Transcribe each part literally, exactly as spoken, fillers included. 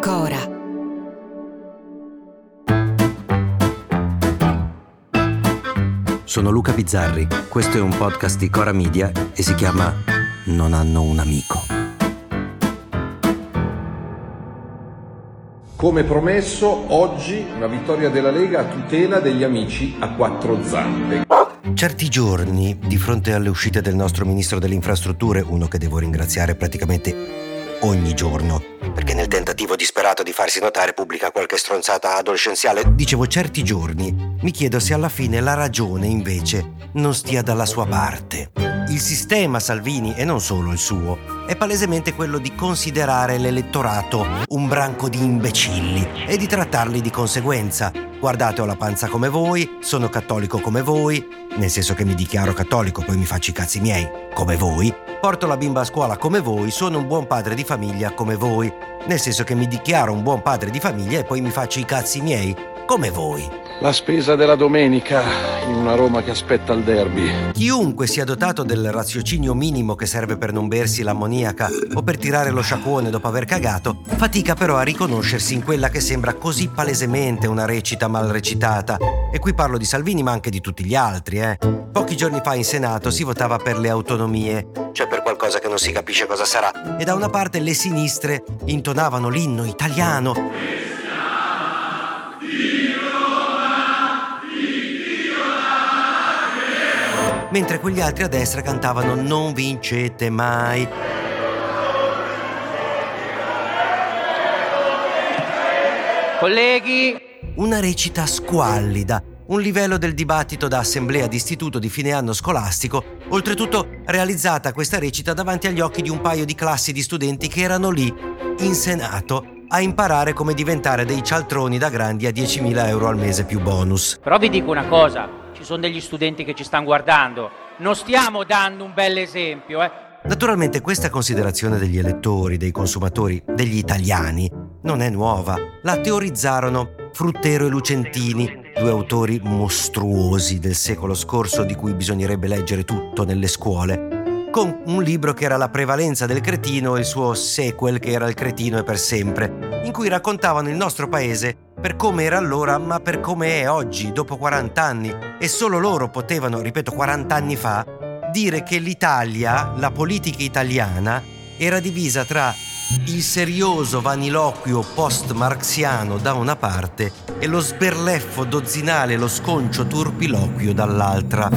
Cora. Sono Luca Bizzarri, questo è un podcast di Cora Media e si chiama Non hanno un amico. Come promesso, oggi una vittoria della Lega a tutela degli amici a quattro zampe. Certi giorni, di fronte alle uscite del nostro ministro delle infrastrutture, uno che devo ringraziare praticamente ogni giorno, perché nel tentativo disperato di farsi notare pubblica qualche stronzata adolescenziale, dicevo certi giorni, mi chiedo se alla fine la ragione invece non stia dalla sua parte. Il sistema Salvini, e non solo il suo, è palesemente quello di considerare l'elettorato un branco di imbecilli e di trattarli di conseguenza. Guardate, ho la panza come voi, sono cattolico come voi, nel senso che mi dichiaro cattolico, poi mi faccio i cazzi miei, come voi, porto la bimba a scuola come voi, sono un buon padre di famiglia come voi, nel senso che mi dichiaro un buon padre di famiglia e poi mi faccio i cazzi miei, come voi. La spesa della domenica in una Roma che aspetta il derby. Chiunque sia dotato del raziocinio minimo che serve per non bersi l'ammoniaca o per tirare lo sciacquone dopo aver cagato, fatica però a riconoscersi in quella che sembra così palesemente una recita mal recitata. E qui parlo di Salvini ma anche di tutti gli altri, eh. Pochi giorni fa in Senato si votava per le autonomie, cioè per qualcosa che non si capisce cosa sarà. E da una parte le sinistre intonavano l'inno italiano. Mentre quegli altri a destra cantavano «Non vincete mai». Colleghi! Una recita squallida, un livello del dibattito da assemblea di istituto di fine anno scolastico, oltretutto realizzata questa recita davanti agli occhi di un paio di classi di studenti che erano lì, in Senato, a imparare come diventare dei cialtroni da grandi a diecimila euro al mese più bonus. Però vi dico una cosa. Ci sono degli studenti che ci stanno guardando, non stiamo dando un bel esempio, eh. Naturalmente questa considerazione degli elettori, dei consumatori, degli italiani non è nuova. La teorizzarono Fruttero e Lucentini, due autori mostruosi del secolo scorso di cui bisognerebbe leggere tutto nelle scuole, con un libro che era La prevalenza del cretino e il suo sequel che era Il cretino è per sempre, in cui raccontavano il nostro paese per come era allora, ma per come è oggi, dopo quaranta anni. E solo loro potevano, ripeto, quaranta anni fa, dire che l'Italia, la politica italiana, era divisa tra il serioso vaniloquio post-marxiano da una parte e lo sberleffo dozzinale, lo sconcio turpiloquio dall'altra.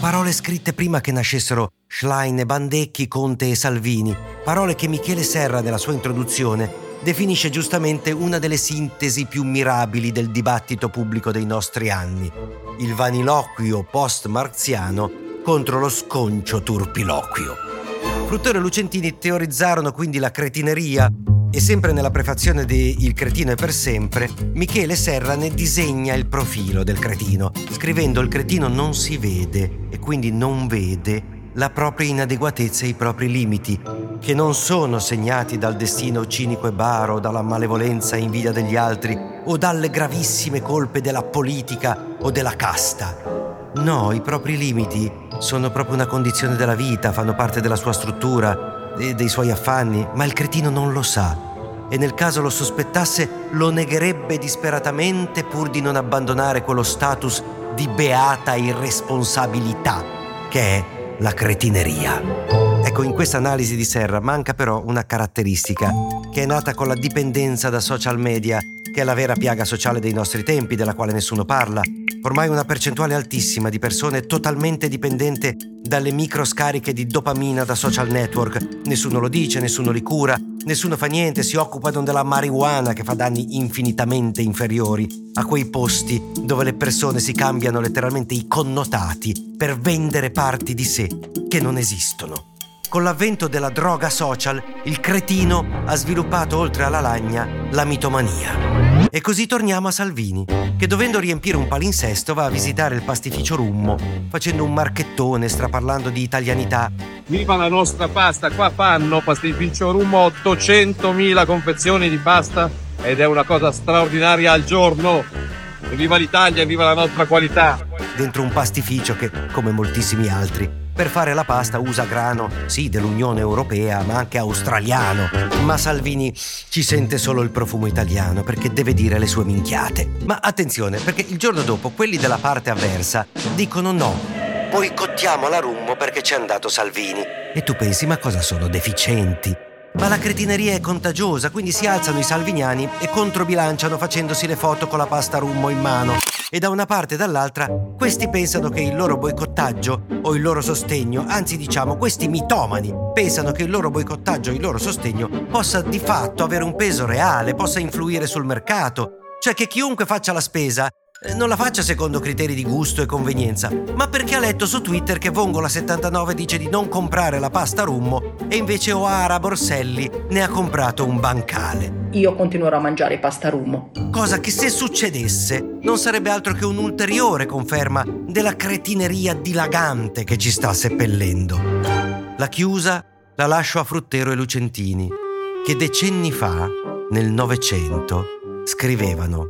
Parole scritte prima che nascessero Schlein e Bandecchi, Conte e Salvini. Parole che Michele Serra, nella sua introduzione, definisce giustamente una delle sintesi più mirabili del dibattito pubblico dei nostri anni, il vaniloquio post-marxiano contro lo sconcio turpiloquio. Fruttero e Lucentini teorizzarono quindi la cretineria e sempre nella prefazione di Il cretino è per sempre, Michele Serra ne disegna il profilo del cretino, scrivendo: il cretino non si vede e quindi non vede la propria inadeguatezza e i propri limiti, che non sono segnati dal destino cinico e baro, dalla malevolenza e invidia degli altri o dalle gravissime colpe della politica o della casta. No, i propri limiti sono proprio una condizione della vita, fanno parte della sua struttura e dei suoi affanni, ma il cretino non lo sa e nel caso lo sospettasse lo negherebbe disperatamente pur di non abbandonare quello status di beata irresponsabilità che è la cretineria. Ecco, in questa analisi di Serra manca però una caratteristica che è nata con la dipendenza da social media, che è la vera piaga sociale dei nostri tempi, della quale nessuno parla. Ormai una percentuale altissima di persone totalmente dipendente dalle micro scariche di dopamina da social network. Nessuno lo dice, nessuno li cura, nessuno fa niente, si occupano della marijuana che fa danni infinitamente inferiori a quei posti dove le persone si cambiano letteralmente i connotati per vendere parti di sé che non esistono. Con l'avvento della droga social, il cretino ha sviluppato oltre alla lagna la mitomania. E così torniamo a Salvini, che dovendo riempire un palinsesto va a visitare il pastificio Rummo, facendo un marchettone straparlando di italianità. Viva la nostra pasta, qua fanno pastificio Rummo ottocentomila confezioni di pasta ed è una cosa straordinaria al giorno. E viva l'Italia, viva la nostra qualità. Dentro un pastificio che, come moltissimi altri, per fare la pasta usa grano, sì, dell'Unione Europea, ma anche australiano. Ma Salvini ci sente solo il profumo italiano perché deve dire le sue minchiate. Ma attenzione, perché il giorno dopo quelli della parte avversa dicono no. Boicottiamo la Rummo perché c'è andato Salvini. E tu pensi, ma cosa sono, deficienti? Ma la cretineria è contagiosa, quindi si alzano i salviniani e controbilanciano facendosi le foto con la pasta Rummo in mano. E da una parte e dall'altra questi pensano che il loro boicottaggio o il loro sostegno, anzi diciamo questi mitomani, pensano che il loro boicottaggio o il loro sostegno possa di fatto avere un peso reale, possa influire sul mercato, cioè che chiunque faccia la spesa non la faccia secondo criteri di gusto e convenienza, ma perché ha letto su Twitter che Vongola settantanove dice di non comprare la pasta Rummo e invece Hoara Borselli ne ha comprato un bancale. Io continuerò a mangiare pasta Rummo. Cosa che se succedesse non sarebbe altro che un'ulteriore conferma della cretineria dilagante che ci sta seppellendo. La chiusa la lascio a Fruttero e Lucentini, che decenni fa, nel Novecento, scrivevano: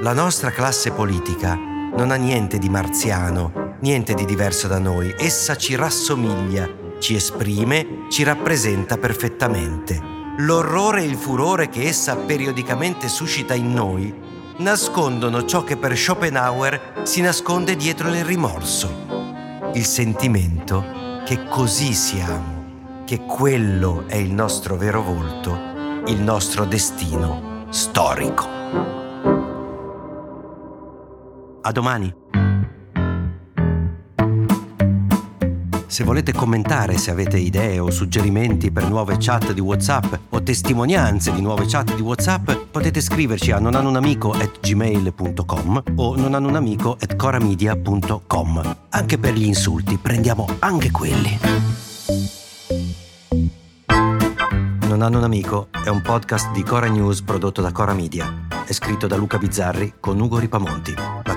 la nostra classe politica non ha niente di marziano, niente di diverso da noi. Essa ci rassomiglia, ci esprime, ci rappresenta perfettamente. L'orrore e il furore che essa periodicamente suscita in noi nascondono ciò che per Schopenhauer si nasconde dietro il rimorso, il sentimento che così siamo, che quello è il nostro vero volto, il nostro destino storico. A domani! Se volete commentare, se avete idee o suggerimenti per nuove chat di WhatsApp o testimonianze di nuove chat di WhatsApp, potete scriverci a non hanno un amico at gmail punto com o non hanno un amico at cora media punto com. Anche per gli insulti, prendiamo anche quelli. Non hanno un amico è un podcast di Cora News prodotto da Cora Media. È scritto da Luca Bizzarri con Ugo Ripamonti. La